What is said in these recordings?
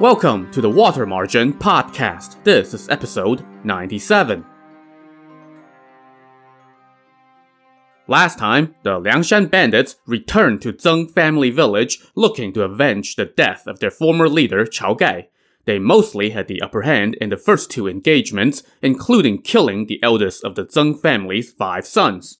Welcome to the Water Margin podcast. This is episode 97. Last time, the Liangshan bandits returned to Zeng family village looking to avenge the death of their former leader Chao Gai. They mostly had the upper hand in the first two engagements, including killing the eldest of the Zeng family's 5 sons.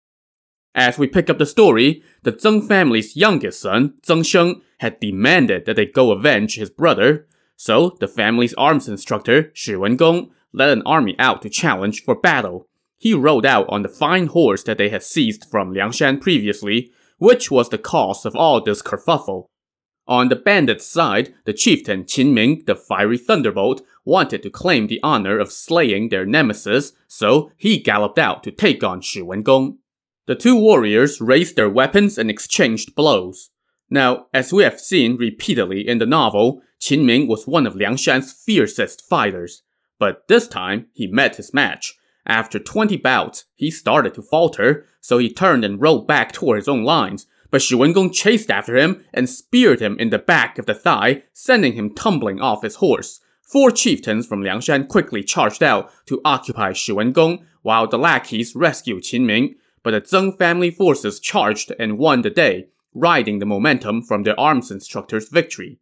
As we pick up the story, the Zeng family's youngest son, Zeng Sheng, had demanded that they go avenge his brother. So, the family's arms instructor, Shi Wen Gong, led an army out to challenge for battle. He rode out on the fine horse that they had seized from Liangshan previously, which was the cause of all this kerfuffle. On the bandits' side, the chieftain Qin Ming, the fiery thunderbolt, wanted to claim the honor of slaying their nemesis, so he galloped out to take on Shi Wen Gong. The two warriors raised their weapons and exchanged blows. Now, as we have seen repeatedly in the novel, Qin Ming was one of Liangshan's fiercest fighters. But this time, he met his match. After 20 bouts, he started to falter, so he turned and rode back toward his own lines. But Shi Wen Gong chased after him and speared him in the back of the thigh, sending him tumbling off his horse. 4 chieftains from Liangshan quickly charged out to occupy Shi Wen Gong, while the lackeys rescued Qin Ming. But the Zeng family forces charged and won the day, riding the momentum from their arms instructor's victory.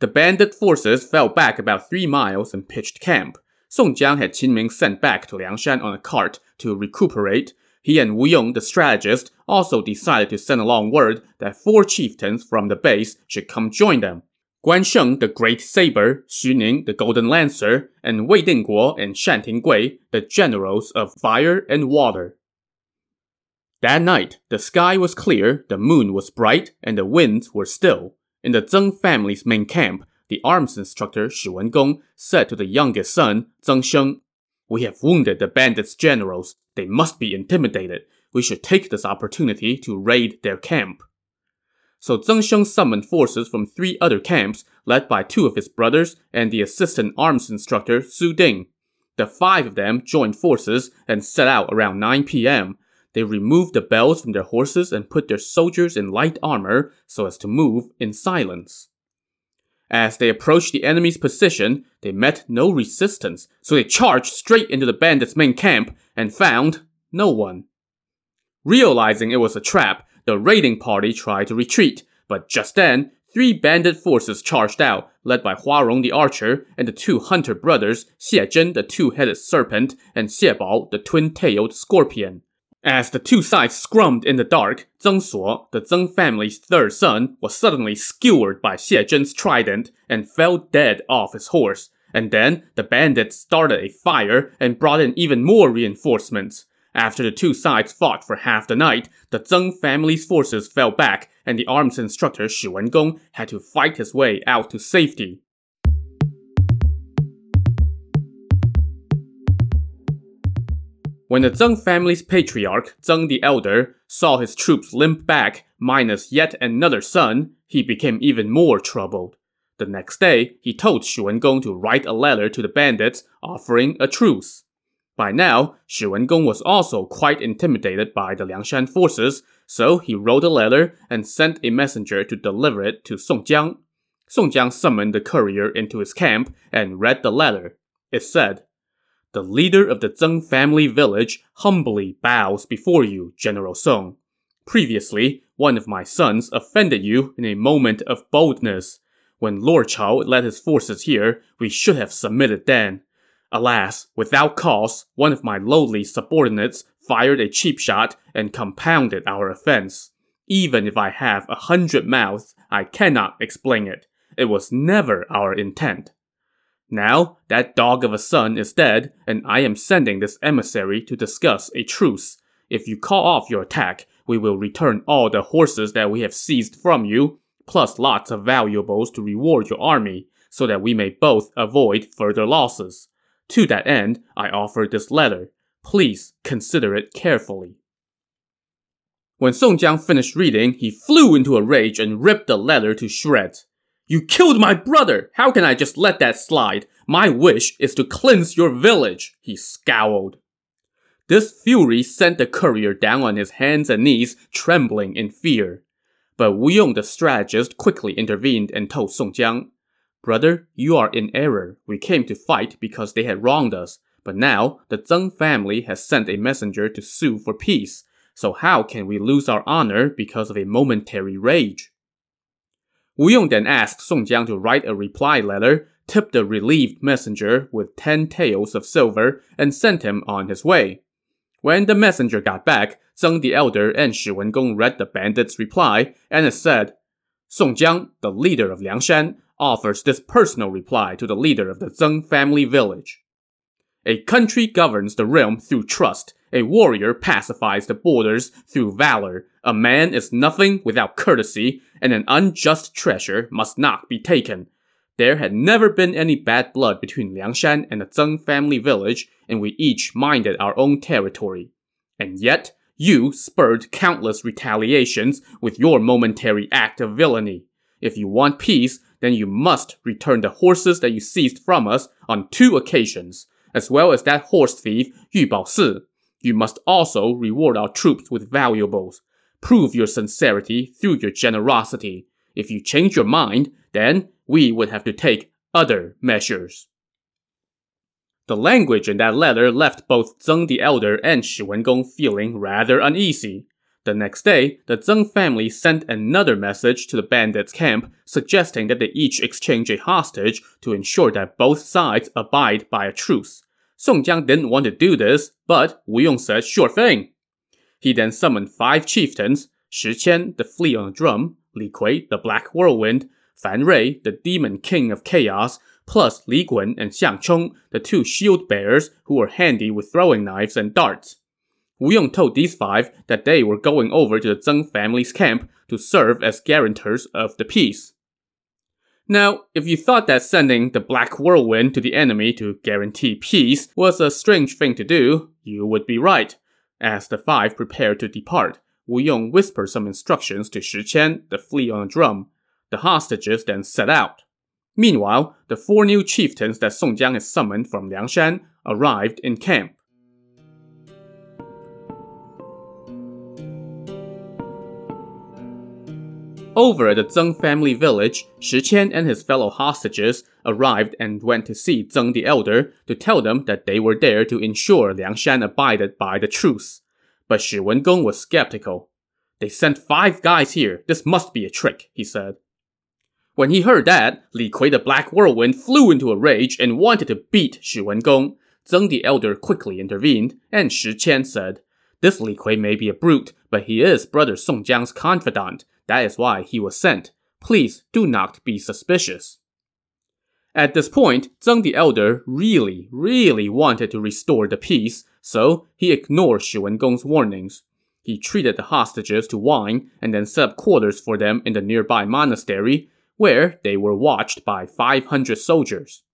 The bandit forces fell back about 3 miles and pitched camp. Song Jiang had Qin Ming sent back to Liangshan on a cart to recuperate. He and Wu Yong, the strategist, also decided to send along word that 4 chieftains from the base should come join them. Guan Sheng, the Great Saber, Xu Ning, the Golden Lancer, and Wei Dingguo and Shan Tinggui, the generals of fire and water. That night, the sky was clear, the moon was bright, and the winds were still. In the Zeng family's main camp, the arms instructor Shi Wen Gong said to the youngest son, Zeng Sheng, "We have wounded the bandits' generals. They must be intimidated. We should take this opportunity to raid their camp." So Zeng Sheng summoned forces from 3 other camps, led by 2 of his brothers and the assistant arms instructor Su Ding. The 5 of them joined forces and set out around 9 p.m., They removed the bells from their horses and put their soldiers in light armor so as to move in silence. As they approached the enemy's position, they met no resistance, so they charged straight into the bandits' main camp and found no one. Realizing it was a trap, the raiding party tried to retreat, but just then, 3 bandit forces charged out, led by Hua Rong the archer and the 2 hunter brothers, Xie Zhen the 2-headed serpent and Xie Bao the twin-tailed scorpion. As the 2 sides scrummed in the dark, Zeng Suo, the Zeng family's 3rd son, was suddenly skewered by Xie Zhen's trident and fell dead off his horse. And then, the bandits started a fire and brought in even more reinforcements. After the 2 sides fought for half the night, the Zeng family's forces fell back and the arms instructor Shi Wen Gong had to fight his way out to safety. When the Zeng family's patriarch, Zeng the Elder, saw his troops limp back, minus yet another son, he became even more troubled. The next day, he told Shi Wen Gong to write a letter to the bandits, offering a truce. By now, Shi Wen Gong was also quite intimidated by the Liangshan forces, so he wrote a letter and sent a messenger to deliver it to Song Jiang. Song Jiang summoned the courier into his camp and read the letter. It said, "The leader of the Zeng family village humbly bows before you, General Song. Previously, one of my sons offended you in a moment of boldness. When Lord Chao led his forces here, we should have submitted then. Alas, without cause, one of my lowly subordinates fired a cheap shot and compounded our offense. Even if I have 100 mouths, I cannot explain it. It was never our intent. Now, that dog of a son is dead, and I am sending this emissary to discuss a truce. If you call off your attack, we will return all the horses that we have seized from you, plus lots of valuables to reward your army, so that we may both avoid further losses. To that end, I offer this letter. Please consider it carefully." When Song Jiang finished reading, he flew into a rage and ripped the letter to shreds. "You killed my brother! How can I just let that slide? My wish is to cleanse your village," he scowled. This fury sent the courier down on his hands and knees, trembling in fear. But Wu Yong the strategist quickly intervened and told Song Jiang, Brother, you are in error. We came to fight because they had wronged us. But now, the Zeng family has sent a messenger to sue for peace. So how can we lose our honor because of a momentary rage? Wu Yong then asked Song Jiang to write a reply letter, tipped the relieved messenger with 10 taels of silver, and sent him on his way. When the messenger got back, Zeng the Elder and Shi Wen Gong read the bandit's reply, and it said, Song Jiang, the leader of Liangshan, offers this personal reply to the leader of the Zeng family village. A country governs the realm through trust. A warrior pacifies the borders through valor. A man is nothing without courtesy, and an unjust treasure must not be taken. There had never been any bad blood between Liangshan and the Zeng family village, and we each minded our own territory. And yet, you spurred countless retaliations with your momentary act of villainy. If you want peace, then you must return the horses that you seized from us on 2 occasions. As well as that horse thief, Yu Bao Si. You must also reward our troops with valuables. Prove your sincerity through your generosity. If you change your mind, then we would have to take other measures. The language in that letter left both Zeng the Elder and Shi Wen Gong feeling rather uneasy. The next day, the Zeng family sent another message to the bandits' camp, suggesting that they each exchange a hostage to ensure that both sides abide by a truce. Song Jiang didn't want to do this, but Wu Yong said, sure thing. He then summoned 5 chieftains, Shi Qian, the flea on a drum, Li Kui, the black whirlwind, Fan Rui, the demon king of chaos, plus Li Gun and Xiang Chong, the 2 shield bearers who were handy with throwing knives and darts. Wu Yong told these 5 that they were going over to the Zeng family's camp to serve as guarantors of the peace. Now, if you thought that sending the Black Whirlwind to the enemy to guarantee peace was a strange thing to do, you would be right. As the 5 prepared to depart, Wu Yong whispered some instructions to Shi Qian, the flea on a drum. The hostages then set out. Meanwhile, the 4 new chieftains that Song Jiang had summoned from Liangshan arrived in camp. Over at the Zeng family village, Shi Qian and his fellow hostages arrived and went to see Zeng the Elder to tell them that they were there to ensure Liangshan abided by the truce. But Shi Wen Gong was skeptical. They sent 5 guys here, this must be a trick, he said. When he heard that, Li Kui the Black Whirlwind flew into a rage and wanted to beat Shi Wen Gong. Zeng the Elder quickly intervened, and Shi Qian said, This Li Kui may be a brute, but he is Brother Song Jiang's confidant. That is why he was sent. Please do not be suspicious. At this point, Zeng the Elder really wanted to restore the peace, so he ignored Shi Wen Gong's warnings. He treated the hostages to wine and then set up quarters for them in the nearby monastery, where they were watched by 500 soldiers.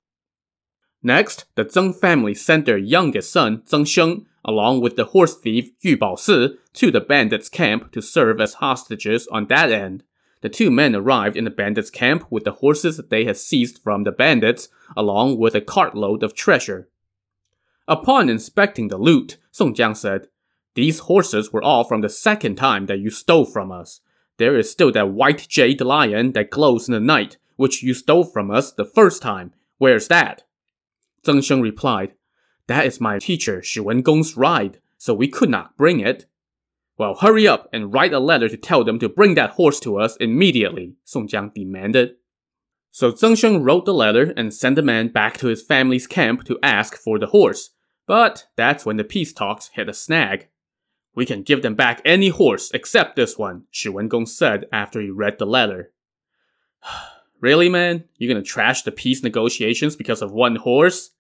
Next, the Zeng family sent their youngest son, Zeng Sheng, along with the horse thief Yu Bao Si, to the bandits' camp to serve as hostages on that end. The 2 men arrived in the bandits' camp with the horses that they had seized from the bandits, along with a cartload of treasure. Upon inspecting the loot, Song Jiang said, These horses were all from the 2nd time that you stole from us. There is still that white jade lion that glows in the night, which you stole from us the 1st time. Where's that? Zeng Sheng replied, That is my teacher Shi Wen Gong's ride, so we could not bring it. Well, hurry up and write a letter to tell them to bring that horse to us immediately, Song Jiang demanded. So Zeng Sheng wrote the letter and sent the man back to his family's camp to ask for the horse. But that's when the peace talks hit a snag. We can give them back any horse except this one, Shi Wen Gong said after he read the letter. Really, man? You're gonna trash the peace negotiations because of one horse?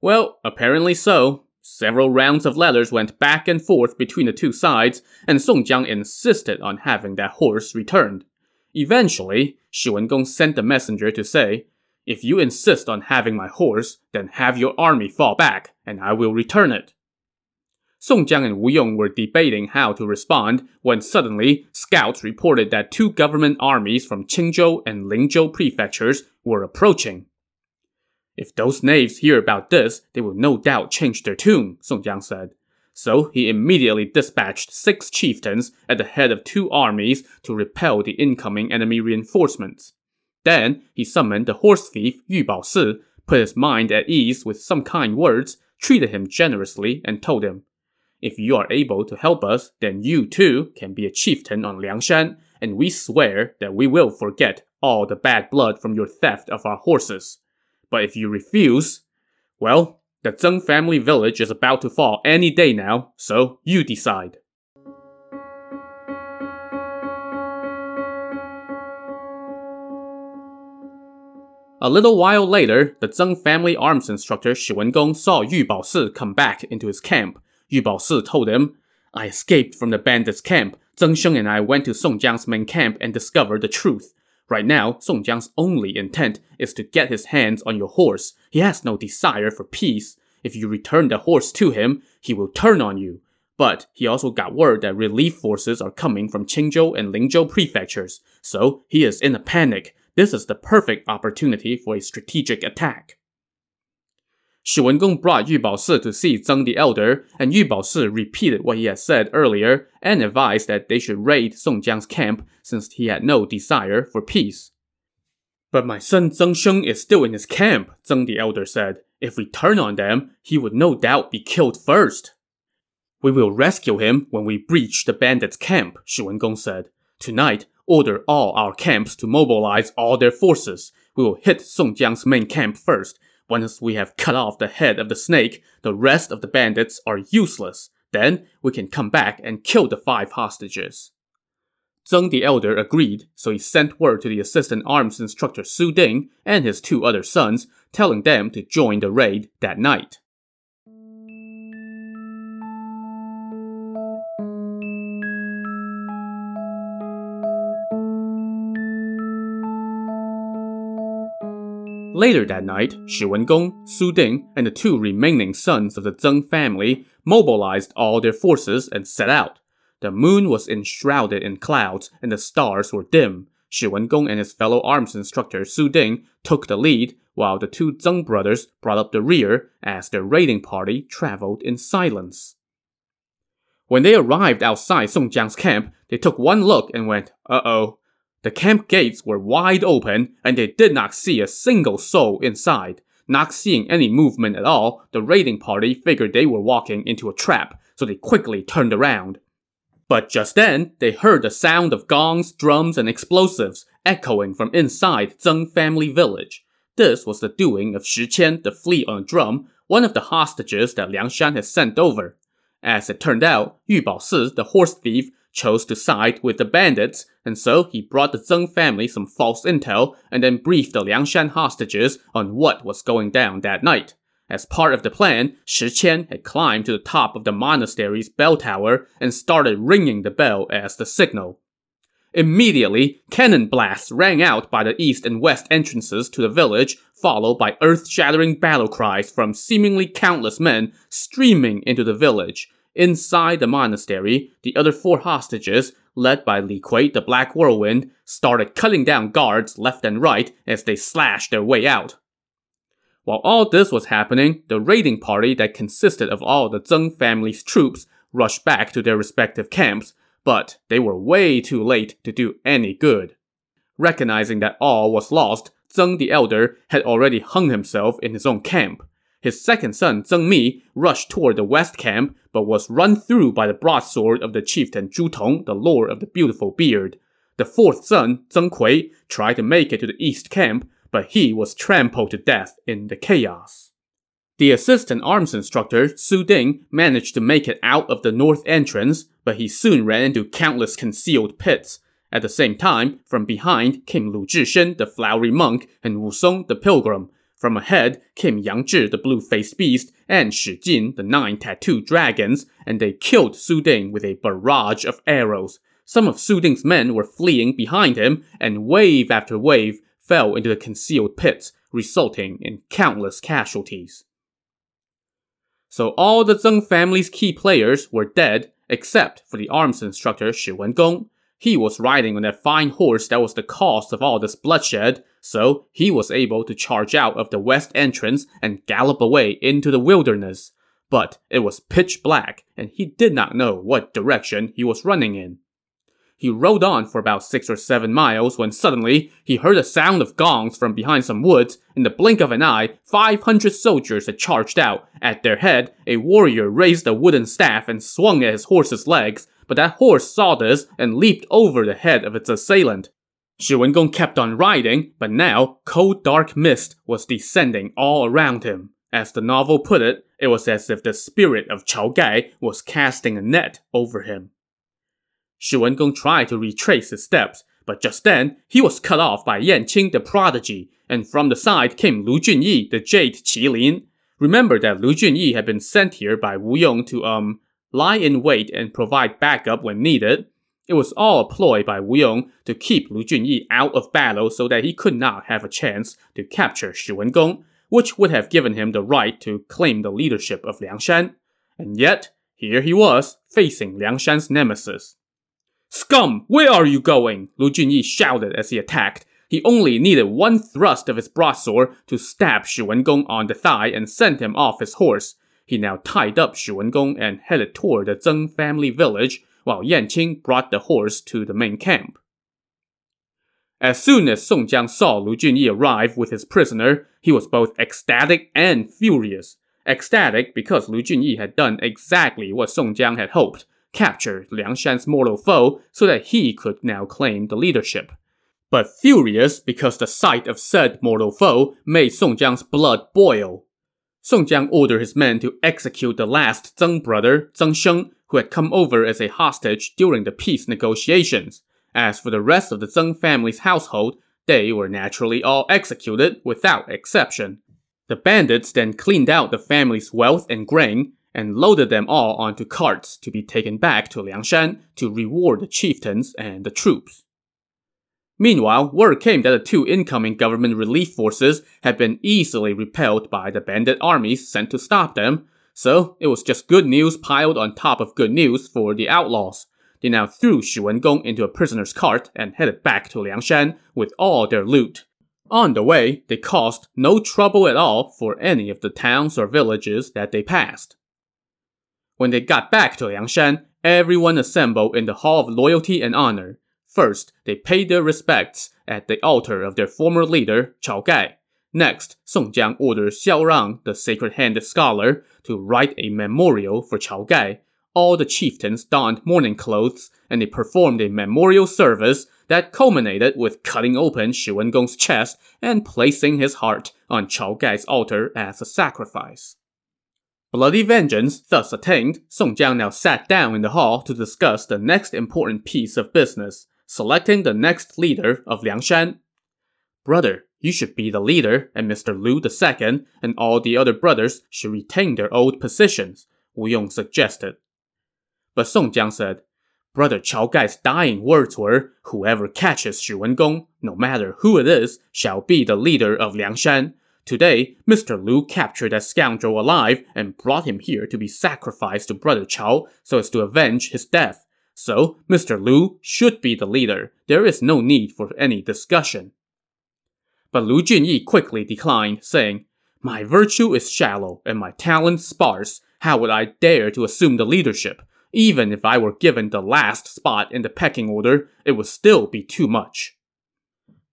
Well, apparently so. Several rounds of letters went back and forth between the 2 sides, and Song Jiang insisted on having that horse returned. Eventually, Shi Wen Gong sent the messenger to say, If you insist on having my horse, then have your army fall back, and I will return it. Song Jiang and Wu Yong were debating how to respond when suddenly, scouts reported that 2 government armies from Qingzhou and Lingzhou prefectures were approaching. If those knaves hear about this, they will no doubt change their tune, Song Jiang said. So he immediately dispatched 6 chieftains at the head of 2 armies to repel the incoming enemy reinforcements. Then, he summoned the horse thief Yu Bao Si, put his mind at ease with some kind words, treated him generously, and told him, "If you are able to help us, then you too can be a chieftain on Liangshan, and we swear that we will forget all the bad blood from your theft of our horses. But if you refuse, well, the Zeng family village is about to fall any day now, so you decide." A little while later, the Zeng family arms instructor Shi Wen Gong saw Yu Bao Si come back into his camp. Yu Bao Si told him, "I escaped from the bandits' camp. Zeng Sheng and I went to Song Jiang's main camp and discovered the truth. Right now, Song Jiang's only intent is to get his hands on your horse. He has no desire for peace. If you return the horse to him, he will turn on you." But he also got word that relief forces are coming from Qingzhou and Lingzhou prefectures, so he is in a panic. This is the perfect opportunity for a strategic attack. Shi Wen Gong brought Yu Bao Si to see Zeng the Elder, and Yu Bao Si repeated what he had said earlier and advised that they should raid Song Jiang's camp since he had no desire for peace. "But my son Zeng Sheng is still in his camp," Zeng the Elder said. "If we turn on them, he would no doubt be killed first." "We will rescue him when we breach the bandits' camp," Shi Wen Gong said. "Tonight, order all our camps to mobilize all their forces. We will hit Song Jiang's main camp first. Once we have cut off the head of the snake, the rest of the bandits are useless. Then, we can come back and kill the 5 hostages." Zeng the Elder agreed, so he sent word to the assistant arms instructor Su Ding and his 2 other sons, telling them to join the raid that night. Later that night, Shi Wen Gong, Su Ding, and the 2 remaining sons of the Zeng family mobilized all their forces and set out. The moon was enshrouded in clouds and the stars were dim. Shi Wen Gong and his fellow arms instructor Su Ding took the lead, while the 2 Zeng brothers brought up the rear as their raiding party traveled in silence. When they arrived outside Song Jiang's camp, they took one look and went, "Uh-oh." The camp gates were wide open, and they did not see a single soul inside. Not seeing any movement at all, the raiding party figured they were walking into a trap, so they quickly turned around. But just then, they heard the sound of gongs, drums, and explosives echoing from inside Zeng family village. This was the doing of Shi Qian, the flea on a drum, one of the hostages that Liangshan had sent over. As it turned out, Yu Bao Si, the horse thief, chose to side with the bandits, and so he brought the Zeng family some false intel and then briefed the Liangshan hostages on what was going down that night. As part of the plan, Shi Qian had climbed to the top of the monastery's bell tower and started ringing the bell as the signal. Immediately, cannon blasts rang out by the east and west entrances to the village, followed by earth-shattering battle cries from seemingly countless men streaming into the village. Inside the monastery, the other 4 hostages, led by Li Kui the Black Whirlwind, started cutting down guards left and right as they slashed their way out. While all this was happening, the raiding party that consisted of all the Zeng family's troops rushed back to their respective camps, but they were way too late to do any good. Recognizing that all was lost, Zeng the Elder had already hung himself in his own camp. His second son, Zeng Mi, rushed toward the west camp, but was run through by the broadsword of the chieftain Zhu Tong, the Lord of the Beautiful Beard. The fourth son, Zeng Kui, tried to make it to the east camp, but he was trampled to death in the chaos. The assistant arms instructor, Su Ding, managed to make it out of the north entrance, but he soon ran into countless concealed pits. At the same time, from behind came Lu Zhishen, the flowery monk, and Wu Song, the pilgrim. From ahead came Yang Zhi, the blue-faced beast, and Shi Jin, the 9 tattooed dragons, and they killed Su Ding with a barrage of arrows. Some of Su Ding's men were fleeing behind him, and wave after wave fell into the concealed pits, resulting in countless casualties. So all the Zeng family's key players were dead, except for the arms instructor Shi Wen Gong. He was riding on that fine horse that was the cause of all this bloodshed, so he was able to charge out of the west entrance and gallop away into the wilderness. But it was pitch black, and he did not know what direction he was running in. He rode on for about 6 or 7 miles when suddenly, he heard a sound of gongs from behind some woods. In the blink of an eye, 500 soldiers had charged out. At their head, a warrior raised a wooden staff and swung at his horse's legs, but that horse saw this and leaped over the head of its assailant. Shi Wen Gong kept on riding, but now, cold dark mist was descending all around him. As the novel put it, it was as if the spirit of Chao Gai was casting a net over him. Shi Wen Gong tried to retrace his steps, but just then, he was cut off by Yan Qing the prodigy, and from the side came Lu Junyi the Jade Qilin. Remember that Lu Junyi had been sent here by Wu Yong to, lie in wait and provide backup when needed. It was all a ploy by Wu Yong to keep Lu Junyi out of battle so that he could not have a chance to capture Shi Wen Gong, which would have given him the right to claim the leadership of Liangshan. And yet, here he was, facing Liangshan's nemesis. "Scum, where are you going?" Lu Junyi shouted as he attacked. He only needed one thrust of his broadsword to stab Shi Wen Gong on the thigh and send him off his horse. He now tied up Shi Wen Gong and headed toward the Zeng family village, while Yan Qing brought the horse to the main camp. As soon as Song Jiang saw Lu Junyi arrive with his prisoner, he was both ecstatic and furious. Ecstatic because Lu Junyi had done exactly what Song Jiang had hoped, capture Liangshan's mortal foe so that he could now claim the leadership. But furious because the sight of said mortal foe made Song Jiang's blood boil. Song Jiang ordered his men to execute the last Zeng brother, Zeng Sheng, who had come over as a hostage during the peace negotiations. As for the rest of the Zeng family's household, they were naturally all executed without exception. The bandits then cleaned out the family's wealth and grain, and loaded them all onto carts to be taken back to Liangshan to reward the chieftains and the troops. Meanwhile, word came that the two incoming government relief forces had been easily repelled by the bandit armies sent to stop them, so it was just good news piled on top of good news for the outlaws. They now threw Shi Wen Gong into a prisoner's cart and headed back to Liangshan with all their loot. On the way, they caused no trouble at all for any of the towns or villages that they passed. When they got back to Liangshan, everyone assembled in the Hall of Loyalty and Honor. First, they paid their respects at the altar of their former leader, Chao Gai. Next, Song Jiang ordered Xiao Rang, the sacred-handed scholar, to write a memorial for Chao Gai. All the chieftains donned mourning clothes, and they performed a memorial service that culminated with cutting open Shi Wen Gong's chest and placing his heart on Chao Gai's altar as a sacrifice. Bloody vengeance thus attained, Song Jiang now sat down in the hall to discuss the next important piece of business, selecting the next leader of Liangshan. "Brother, you should be the leader, and Mr. Lu II and all the other brothers should retain their old positions," Wu Yong suggested. But Song Jiang said, "Brother Chao Gai's dying words were, 'Whoever catches Shi Wen Gong, no matter who it is, shall be the leader of Liangshan.' Today, Mr. Lu captured that scoundrel alive and brought him here to be sacrificed to Brother Chao so as to avenge his death. So, Mr. Lu should be the leader. There is no need for any discussion." But Lu Junyi quickly declined, saying, "My virtue is shallow and my talent sparse. How would I dare to assume the leadership? Even if I were given the last spot in the pecking order, it would still be too much."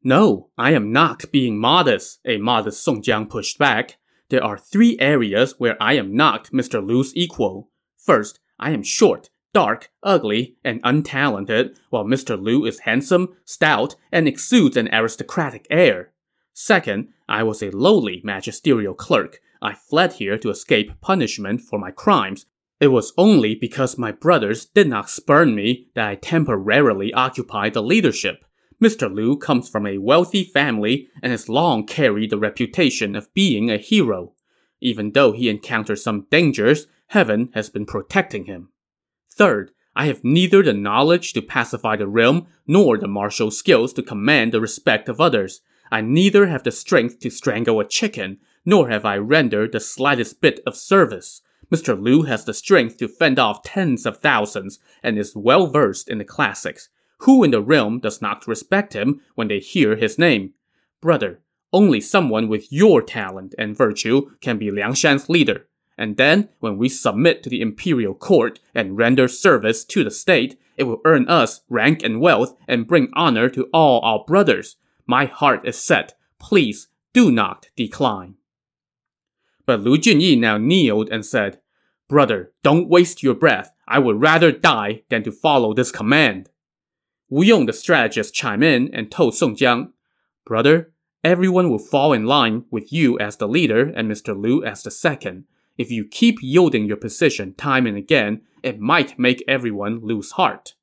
"No, I am not being modest," a modest Song Jiang pushed back. "There are three areas where I am not Mr. Lu's equal. First, I am short, dark, ugly, and untalented, while Mr. Lu is handsome, stout, and exudes an aristocratic air. Second, I was a lowly magisterial clerk. I fled here to escape punishment for my crimes. It was only because my brothers did not spurn me that I temporarily occupied the leadership. Mr. Lu comes from a wealthy family and has long carried the reputation of being a hero. Even though he encountered some dangers, heaven has been protecting him. Third, I have neither the knowledge to pacify the realm nor the martial skills to command the respect of others. I neither have the strength to strangle a chicken, nor have I rendered the slightest bit of service. Mr. Lu has the strength to fend off tens of thousands and is well versed in the classics. Who in the realm does not respect him when they hear his name? Brother, only someone with your talent and virtue can be Liangshan's leader. And then, when we submit to the imperial court and render service to the state, it will earn us rank and wealth and bring honor to all our brothers. My heart is set. Please do not decline." But Lu Junyi now kneeled and said, "Brother, don't waste your breath. I would rather die than to follow this command." Wu Yong the strategist chimed in and told Song Jiang, "Brother, everyone will fall in line with you as the leader and Mr. Lu as the second. If you keep yielding your position time and again, it might make everyone lose heart."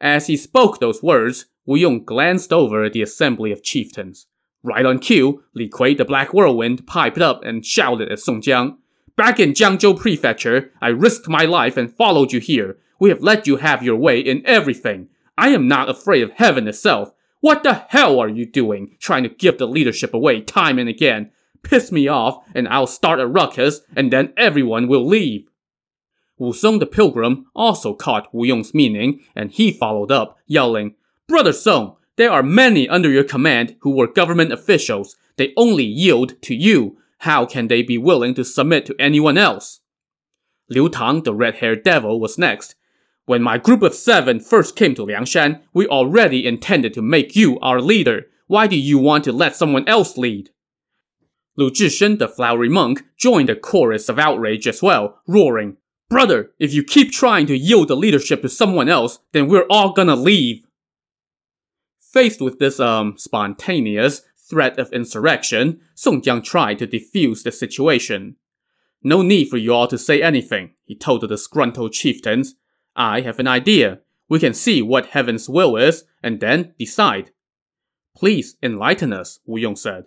As he spoke those words, Wu Yong glanced over at the assembly of chieftains. Right on cue, Li Kui the Black Whirlwind piped up and shouted at Song Jiang, "Back in Jiangzhou Prefecture, I risked my life and followed you here. We have let you have your way in everything. I am not afraid of heaven itself. What the hell are you doing, trying to give the leadership away time and again? Piss me off, and I'll start a ruckus, and then everyone will leave." Wu Song the pilgrim also caught Wu Yong's meaning, and he followed up, yelling, "Brother Song, there are many under your command who were government officials. They only yield to you. How can they be willing to submit to anyone else?" Liu Tang the red-haired devil was next. "When my group of 7 first came to Liangshan, we already intended to make you our leader. Why do you want to let someone else lead?" Lu Zhishen the flowery monk joined the chorus of outrage as well, roaring, "Brother, if you keep trying to yield the leadership to someone else, then we're all gonna leave." Faced with this spontaneous threat of insurrection, Song Jiang tried to defuse the situation. "No need for you all to say anything," he told the disgruntled chieftains. "I have an idea. We can see what heaven's will is, and then decide." "Please enlighten us," Wu Yong said.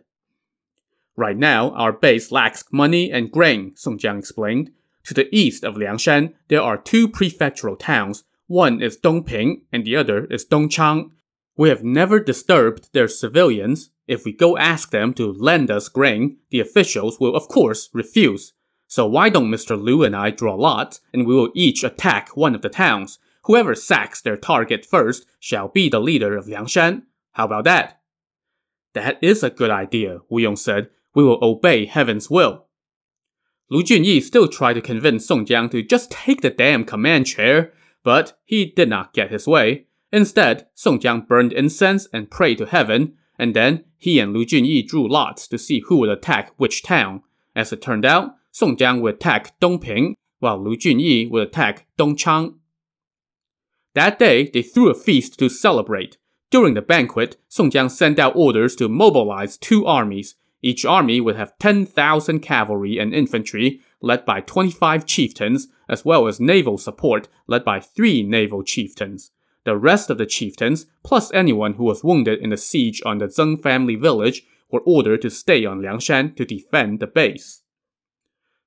"Right now, our base lacks money and grain," Song Jiang explained. "To the east of Liangshan, there are 2 prefectural towns. One is Dongping, and the other is Dongchang. We have never disturbed their civilians. If we go ask them to lend us grain, the officials will of course refuse. So why don't Mr. Lu and I draw lots, and we will each attack one of the towns. Whoever sacks their target first shall be the leader of Liangshan. How about that?" "That is a good idea," Wu Yong said. "We will obey heaven's will." Lu Junyi still tried to convince Song Jiang to just take the damn command chair, but he did not get his way. Instead, Song Jiang burned incense and prayed to heaven, and then he and Lu Junyi drew lots to see who would attack which town. As it turned out, Song Jiang would attack Dongping, while Lu Junyi would attack Dongchang. That day, they threw a feast to celebrate. During the banquet, Song Jiang sent out orders to mobilize 2 armies. Each army would have 10,000 cavalry and infantry, led by 25 chieftains, as well as naval support, led by 3 naval chieftains. The rest of the chieftains, plus anyone who was wounded in the siege on the Zeng family village, were ordered to stay on Liangshan to defend the base.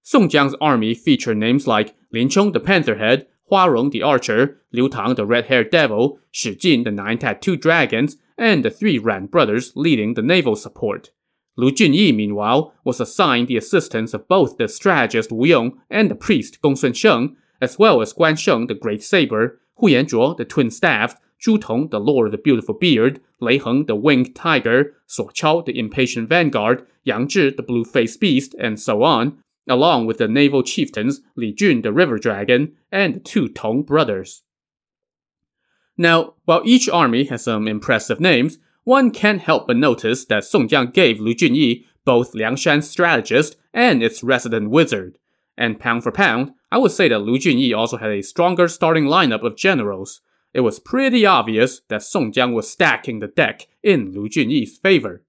Song Jiang's army featured names like Lin Chong the Pantherhead, Hua Rong the Archer, Liu Tang the Red-Haired Devil, Shi Jin the 9 Tattooed Dragons, and the 3 Ran brothers leading the naval support. Lu Junyi, meanwhile, was assigned the assistance of both the strategist Wu Yong and the priest Gongsun Sheng, as well as Guan Sheng the Great Saber, Hu Yanzhuo the Twin Staff, Zhu Tong the Lord of the Beautiful Beard, Lei Heng the Winged Tiger, Suo Chao the Impatient Vanguard, Yang Zhi the Blue-Faced Beast, and so on, along with the naval chieftains Li Jun the River Dragon and the 2 Tong brothers. Now, while each army has some impressive names, one can't help but notice that Song Jiang gave Lu Junyi both Liangshan's strategist and its resident wizard. And pound for pound, I would say that Lu Junyi also had a stronger starting lineup of generals. It was pretty obvious that Song Jiang was stacking the deck in Lu Junyi's favor.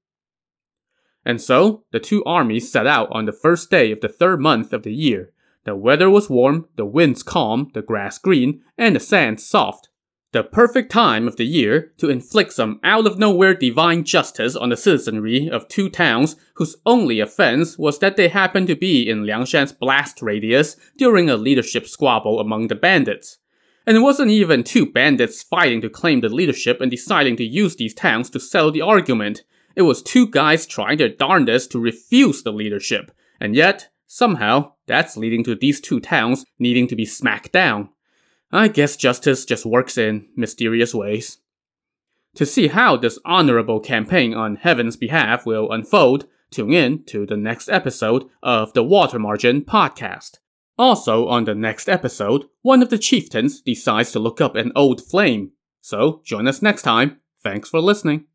And so, the 2 armies set out on the first day of the 3rd month of the year. The weather was warm, the winds calm, the grass green, and the sand soft. The perfect time of the year to inflict some out-of-nowhere divine justice on the citizenry of 2 towns whose only offense was that they happened to be in Liangshan's blast radius during a leadership squabble among the bandits. And it wasn't even 2 bandits fighting to claim the leadership and deciding to use these towns to settle the argument. It was 2 guys trying their darndest to refuse the leadership. And yet, somehow, that's leading to these 2 towns needing to be smacked down. I guess justice just works in mysterious ways. To see how this honorable campaign on heaven's behalf will unfold, tune in to the next episode of the Water Margin podcast. Also on the next episode, one of the chieftains decides to look up an old flame. So join us next time. Thanks for listening.